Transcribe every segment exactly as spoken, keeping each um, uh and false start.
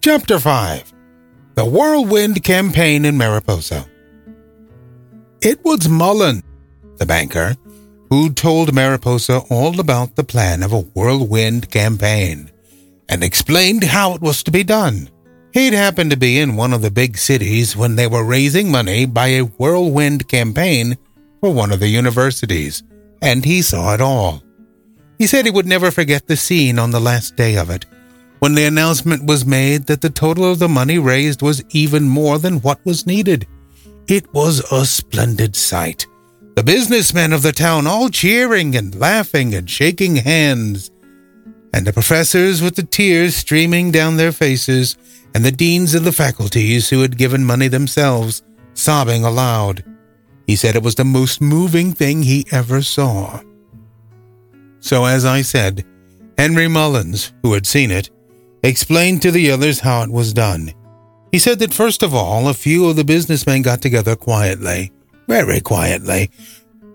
Chapter five. The Whirlwind Campaign in Mariposa. It was Mullins, the banker, who told Mariposa all about the plan of a whirlwind campaign and explained how it was to be done. He'd happened to be in one of the big cities when they were raising money by a whirlwind campaign for one of the universities, and he saw it all. He said he would never forget the scene on the last day of it, when the announcement was made that the total of the money raised was even more than what was needed. It was a splendid sight. The businessmen of the town all cheering and laughing and shaking hands, and the professors with the tears streaming down their faces, and the deans of the faculties who had given money themselves, sobbing aloud. He said it was the most moving thing he ever saw. So, as I said, Henry Mullins, who had seen it, explained to the others how it was done. He said that first of all, a few of the businessmen got together quietly, very quietly.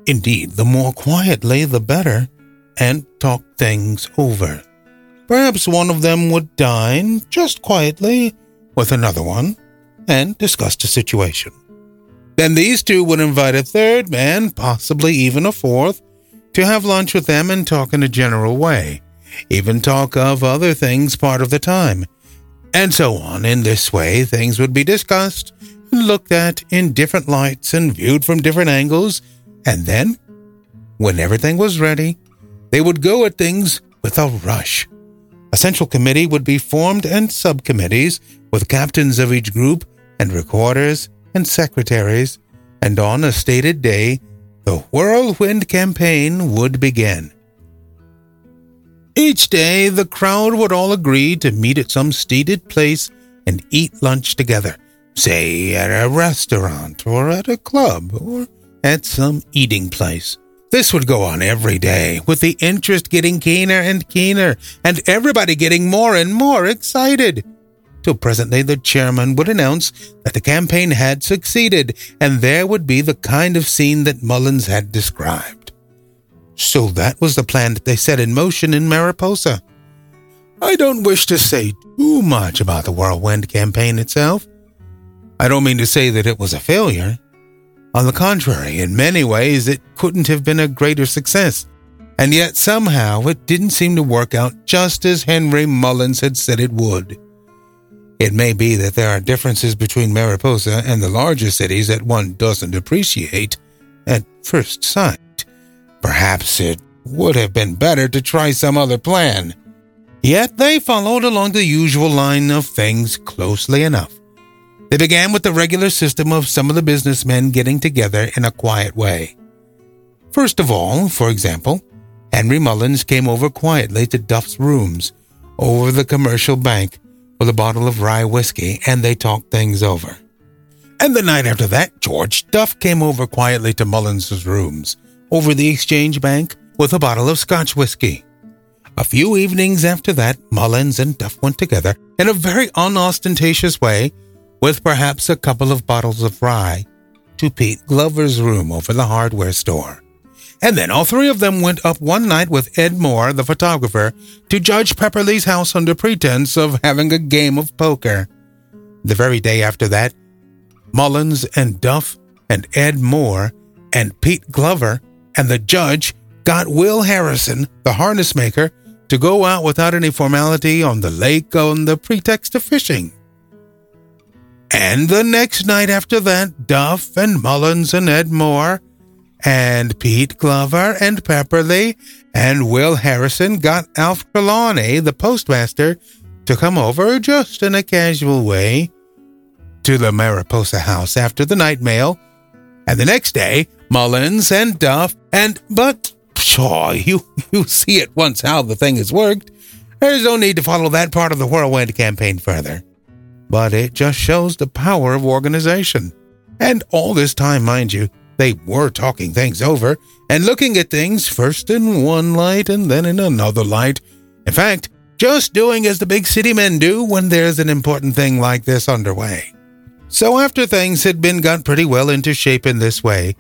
Indeed, the more quietly, the better, and talked things over. Perhaps one of them would dine, just quietly, with another one, and discuss the situation. Then these two would invite a third man, possibly even a fourth, to have lunch with them and talk in a general way, even talk of other things part of the time, and so on. In this way, things would be discussed, looked at in different lights and viewed from different angles, and then, when everything was ready, they would go at things with a rush. A central committee would be formed and subcommittees with captains of each group and recorders and secretaries, and on a stated day, the whirlwind campaign would begin. Each day, the crowd would all agree to meet at some stated place and eat lunch together, say at a restaurant or at a club or at some eating place. This would go on every day, with the interest getting keener and keener, and everybody getting more and more excited. Till presently the chairman would announce that the campaign had succeeded, and there would be the kind of scene that Mullins had described. So that was the plan that they set in motion in Mariposa. I don't wish to say too much about the whirlwind campaign itself. I don't mean to say that it was a failure. On the contrary, in many ways, it couldn't have been a greater success. And yet somehow it didn't seem to work out just as Henry Mullins had said it would. It may be that there are differences between Mariposa and the larger cities that one doesn't appreciate at first sight. Perhaps it would have been better to try some other plan. Yet they followed along the usual line of things closely enough. They began with the regular system of some of the businessmen getting together in a quiet way. First of all, for example, Henry Mullins came over quietly to Duff's rooms over the commercial bank with a bottle of rye whiskey, and they talked things over. And the night after that, George Duff came over quietly to Mullins' rooms over the Exchange Bank with a bottle of Scotch whiskey. A few evenings after that, Mullins and Duff went together in a very unostentatious way with perhaps a couple of bottles of rye, to Pete Glover's room over the hardware store. And then all three of them went up one night with Ed Moore, the photographer, to Judge Pepperley's house under pretense of having a game of poker. The very day after that, Mullins and Duff and Ed Moore and Pete Glover and the judge got Will Harrison, the harness maker, to go out without any formality on the lake on the pretext of fishing. And the next night after that, Duff and Mullins and Ed Moore and Pete Glover and Pepperley and Will Harrison got Alf Trelawney, the postmaster, to come over just in a casual way to the Mariposa house after the night mail. And the next day, Mullins and Duff and... But, pshaw, you, you see at once how the thing has worked. There's no need to follow that part of the whirlwind campaign further. but it just shows the power of organization. And all this time, mind you, they were talking things over and looking at things first in one light and then in another light. In fact, just doing as the big city men do when there's an important thing like this underway. So after things had been got pretty well into shape in this way,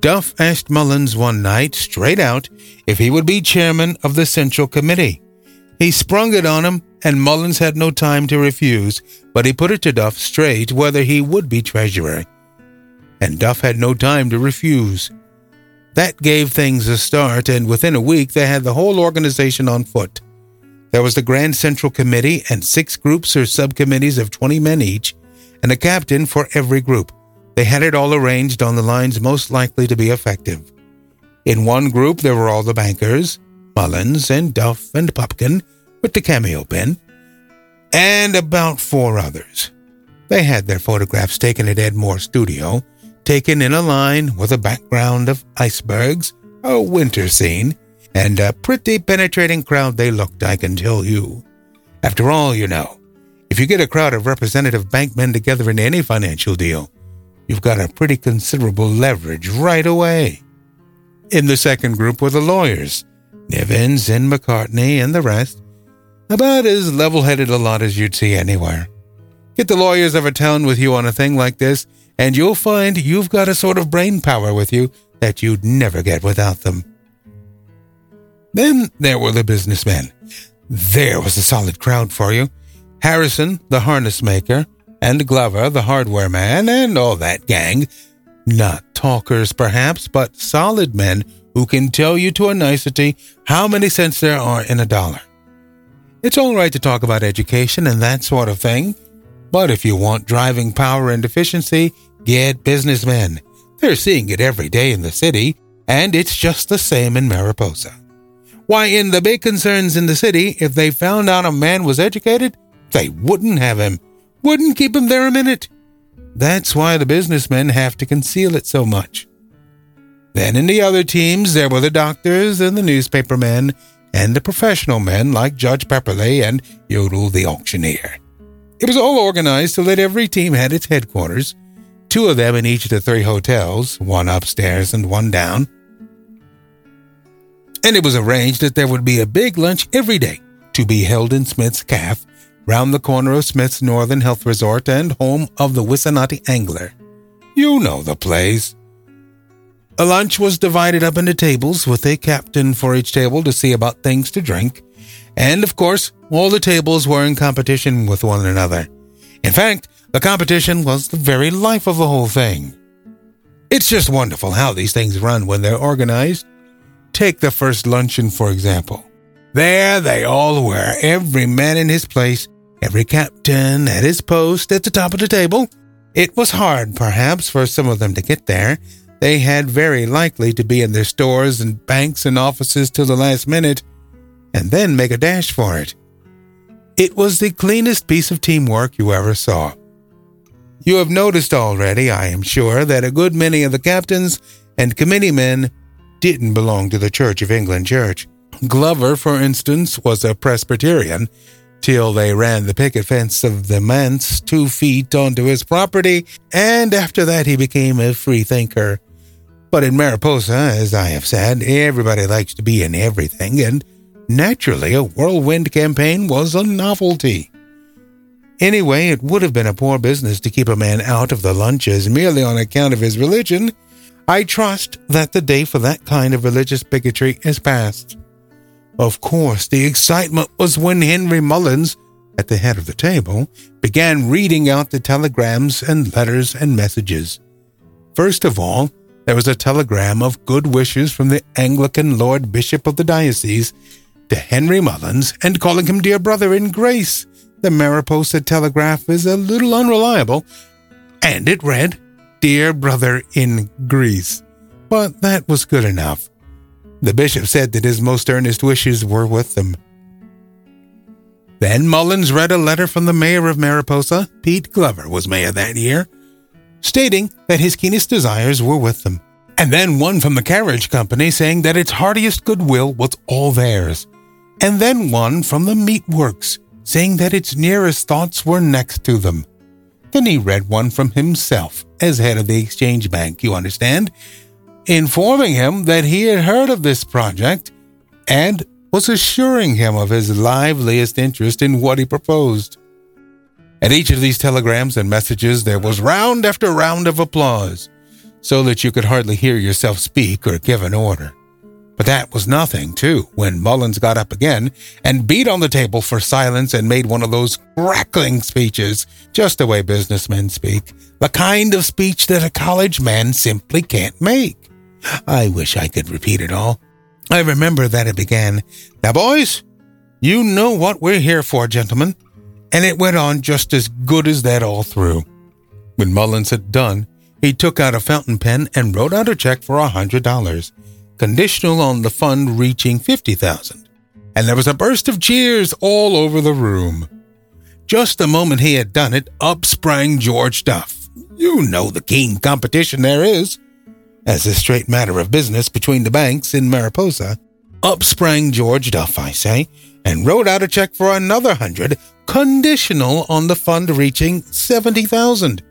Duff asked Mullins one night, straight out, if he would be chairman of the Central Committee. He sprung it on him, and Mullins had no time to refuse, but he put it to Duff straight whether he would be treasurer. And Duff had no time to refuse. That gave things a start, and within a week they had the whole organization on foot. There was the Grand Central Committee and six groups or subcommittees of twenty men each, and a captain for every group. They had it all arranged on the lines most likely to be effective. In one group there were all the bankers, Mullins and Duff and Pupkin, with the cameo pin, and about four others. They had their photographs taken at Ed Moore's studio, taken in a line with a background of icebergs, a winter scene, and a pretty penetrating crowd they looked, I can tell you. After all, you know, if you get a crowd of representative bankmen together in any financial deal, you've got a pretty considerable leverage right away. In the second group were the lawyers, Nivens and McCartney and the rest, about as level-headed a lot as you'd see anywhere. Get the lawyers of a town with you on a thing like this, and you'll find you've got a sort of brain power with you that you'd never get without them. Then there were the businessmen. There was a solid crowd for you. Harrison, the harness maker, and Glover, the hardware man, and all that gang. Not talkers, perhaps, but solid men who can tell you to a nicety how many cents there are in a dollar. It's all right to talk about education and that sort of thing, but if you want driving power and efficiency, get businessmen. They're seeing it every day in the city, and it's just the same in Mariposa. Why, in the big concerns in the city, if they found out a man was educated, they wouldn't have him, wouldn't keep him there a minute. That's why the businessmen have to conceal it so much. Then in the other teams, there were the doctors and the newspaper men and the professional men like Judge Pepperley and Yodel the auctioneer. It was all organized so that every team had its headquarters, two of them in each of the three hotels, one upstairs and one down. And it was arranged that there would be a big lunch every day to be held in Smith's Cafe, round the corner of Smith's Northern Health Resort and home of the Wissanati Angler. You know the place. A lunch was divided up into tables with a captain for each table to see about things to drink. And, of course, all the tables were in competition with one another. In fact, the competition was the very life of the whole thing. It's just wonderful how these things run when they're organized. Take the first luncheon, for example. There they all were, every man in his place, every captain at his post at the top of the table. It was hard, perhaps, for some of them to get there. They had very likely to be in their stores and banks and offices till the last minute, and then make a dash for it. It was the cleanest piece of teamwork you ever saw. You have noticed already, I am sure, that a good many of the captains and committeemen didn't belong to the Church of England Church. Glover, for instance, was a Presbyterian till they ran the picket fence of the manse two feet onto his property, and after that he became a free thinker. But in Mariposa, as I have said, everybody likes to be in everything, and naturally a whirlwind campaign was a novelty. Anyway, it would have been a poor business to keep a man out of the lunches merely on account of his religion. I trust that the day for that kind of religious bigotry is past. Of course, the excitement was when Henry Mullins, at the head of the table, began reading out the telegrams and letters and messages. First of all, there was a telegram of good wishes from the Anglican Lord Bishop of the Diocese to Henry Mullins and calling him dear brother in grace. The Mariposa telegraph is a little unreliable, and it read, "Dear brother in Greece," but that was good enough. The bishop said that his most earnest wishes were with them. Then Mullins read a letter from the mayor of Mariposa, Pete Glover was mayor that year, stating that his keenest desires were with them, and then one from the carriage company saying that its heartiest goodwill was all theirs, and then one from the meat works saying that its nearest thoughts were next to them. and he read one from himself as head of the Exchange Bank, you understand, informing him that he had heard of this project and was assuring him of his liveliest interest in what he proposed. At each of these telegrams and messages, there was round after round of applause, so that you could hardly hear yourself speak or give an order. But that was nothing, too, when Mullins got up again and beat on the table for silence and made one of those crackling speeches, just the way businessmen speak, the kind of speech that a college man simply can't make. I wish I could repeat it all. I remember that it began, "Now, boys, you know what we're here for, gentlemen," and it went on just as good as that all through. When Mullins had done, he took out a fountain pen and wrote out a check for one hundred dollars, conditional on the fund reaching fifty thousand dollars, and there was a burst of cheers all over the room. Just the moment he had done it, up sprang George Duff. You know the keen competition there is, as a straight matter of business between the banks in Mariposa. Up sprang George Duff, I say, and wrote out a check for another hundred, conditional on the fund reaching seventy thousand dollars.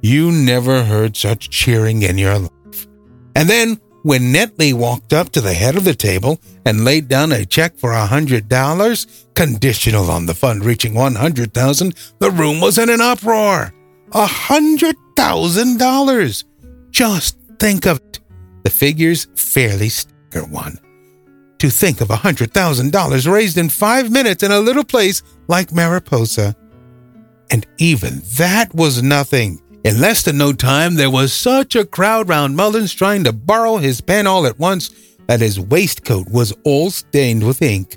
You never heard such cheering in your life. And then, when Netley walked up to the head of the table and laid down a check for one hundred dollars, conditional on the fund reaching one hundred thousand dollars, the room was in an uproar. one hundred thousand dollars! Just think of it. The figures fairly stagger one. To think of one hundred thousand dollars raised in five minutes in a little place like Mariposa. And even that was nothing. In less than no time, there was such a crowd round Mullins trying to borrow his pen all at once that his waistcoat was all stained with ink.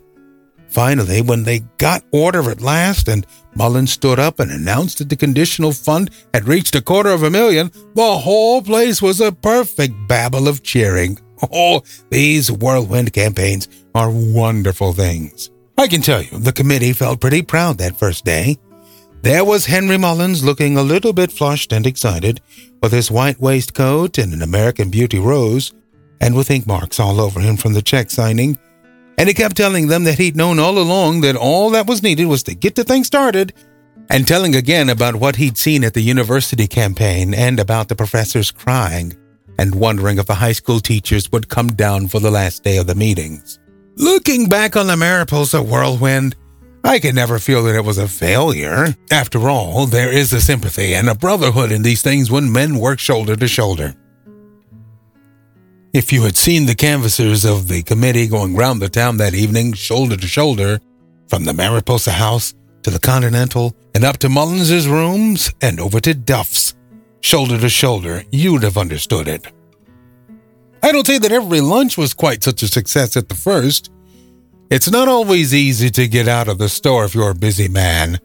Finally, when they got order at last and Mullins stood up and announced that the conditional fund had reached a quarter of a million, the whole place was a perfect babble of cheering. Oh, these whirlwind campaigns are wonderful things. I can tell you, the committee felt pretty proud that first day. There was Henry Mullins looking a little bit flushed and excited, with his white waistcoat and an American Beauty rose, and with ink marks all over him from the check signing. And he kept telling them that he'd known all along that all that was needed was to get the thing started, and telling again about what he'd seen at the university campaign and about the professors crying, and wondering if the high school teachers would come down for the last day of the meetings. Looking back on the Mariposa whirlwind, I can never feel that it was a failure. After all, there is a sympathy and a brotherhood in these things when men work shoulder to shoulder. If you had seen the canvassers of the committee going round the town that evening, shoulder to shoulder, from the Mariposa house to the Continental and up to Mullins's rooms and over to Duff's, shoulder to shoulder, you'd have understood it. I don't say that every lunch was quite such a success at the first. It's not always easy to get out of the store if you're a busy man,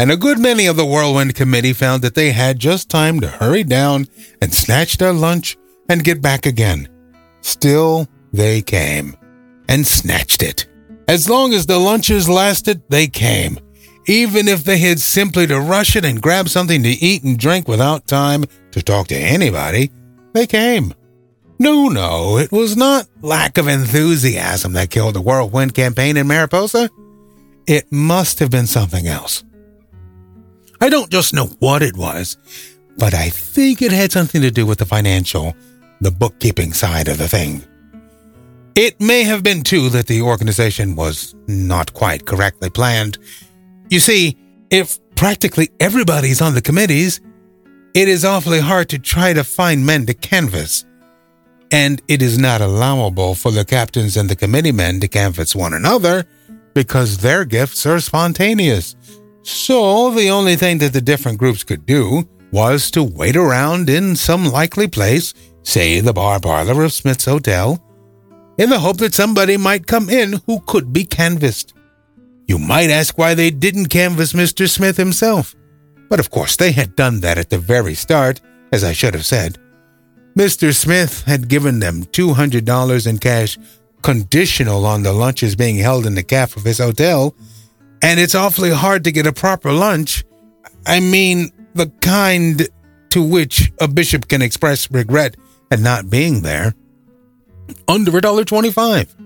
and a good many of the Whirlwind Committee found that they had just time to hurry down and snatch their lunch and get back again. Still, they came and snatched it. As long as the lunches lasted, they came. Even if they had simply to rush it and grab something to eat and drink without time to talk to anybody, they came. No, no, it was not lack of enthusiasm that killed the whirlwind campaign in Mariposa. It must have been something else. I don't just know what it was, but I think it had something to do with the financial, the bookkeeping side of the thing. It may have been, too, that the organization was not quite correctly planned. You see, if practically everybody's on the committees, it is awfully hard to try to find men to canvass. And it is not allowable for the captains and the committeemen to canvass one another because their gifts are spontaneous. So the only thing that the different groups could do was to wait around in some likely place, say the bar parlor of Smith's Hotel, in the hope that somebody might come in who could be canvassed. You might ask why they didn't canvass Mister Smith himself. But of course they had done that at the very start, as I should have said. Mister Smith had given them two hundred dollars in cash, conditional on the lunches being held in the caf of his hotel, and it's awfully hard to get a proper lunch. I mean, the kind to which a bishop can express regret at not being there, under one dollar twenty-five.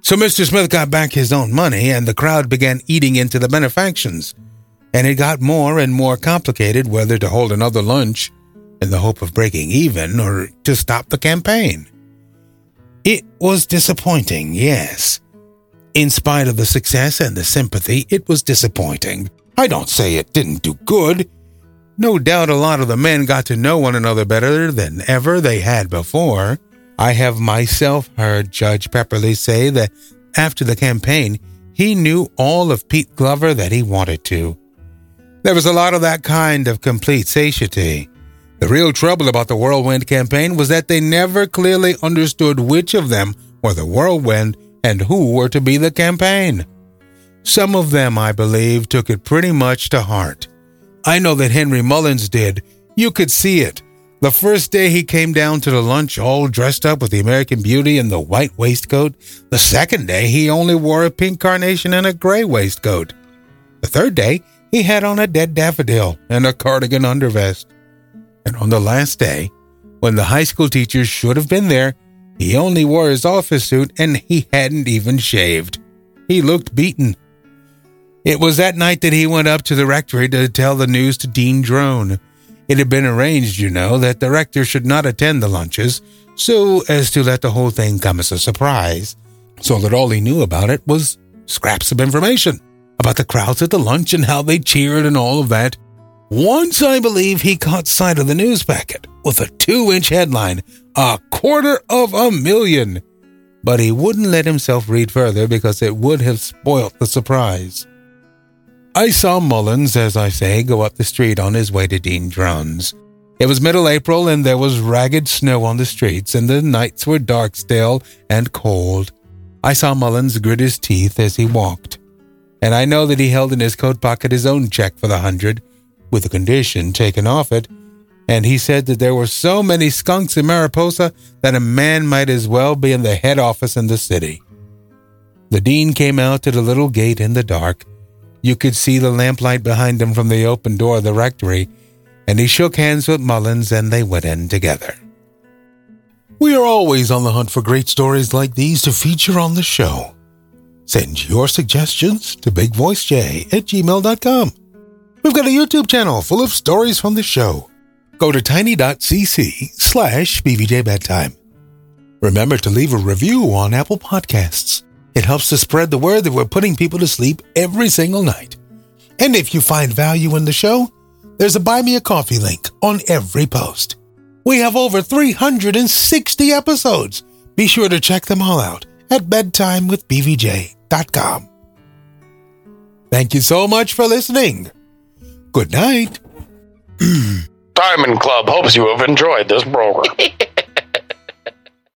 So Mister Smith got back his own money, and the crowd began eating into the benefactions. and it got more and more complicated whether to hold another lunch in the hope of breaking even or to stop the campaign. It was disappointing, yes. In spite of the success and the sympathy, it was disappointing. I don't say it didn't do good. No doubt a lot of the men got to know one another better than ever they had before. I have myself heard Judge Pepperley say that after the campaign, he knew all of Pete Glover that he wanted to. There was a lot of that kind of complete satiety. The real trouble about the Whirlwind campaign was that they never clearly understood which of them were the Whirlwind and who were to be the campaign. Some of them, I believe, took it pretty much to heart. I know that Henry Mullins did. You could see it. The first day he came down to the lunch all dressed up with the American Beauty and the white waistcoat. The second day he only wore a pink carnation and a gray waistcoat. The third day he had on a dead daffodil and a cardigan undervest. And on the last day, when the high school teacher should have been there, he only wore his office suit and he hadn't even shaved. He looked beaten. It was that night that he went up to the rectory to tell the news to Dean Drone. It had been arranged, you know, that the rector should not attend the lunches, so as to let the whole thing come as a surprise, so that all he knew about it was scraps of information about the crowds at the lunch and how they cheered and all of that. Once, I believe, he caught sight of the news packet with a two-inch headline, a quarter of a million. But he wouldn't let himself read further because it would have spoilt the surprise. I saw Mullins, as I say, go up the street on his way to Dean Drone's. It was middle-April and there was ragged snow on the streets and the nights were dark still and cold. I saw Mullins grit his teeth as he walked, and I know that he held in his coat pocket his own check for the hundred, with the condition taken off it, and he said that there were so many skunks in Mariposa that a man might as well be in the head office in the city. The dean came out to the little gate in the dark. You could see the lamplight behind him from the open door of the rectory, and he shook hands with Mullins and they went in together. We are always on the hunt for great stories like these to feature on the show. Send your suggestions to big voice jay at gmail dot com. We've got a YouTube channel full of stories from the show. Go to tiny dot c c slash b v j bedtime. Remember to leave a review on Apple Podcasts. It helps to spread the word that we're putting people to sleep every single night. And if you find value in the show, there's a Buy Me a Coffee link on every post. We have over three hundred sixty episodes. Be sure to check them all out at bedtime with b v j dot com. Thank you so much for listening. Good night. Diamond Club hopes you have enjoyed this program.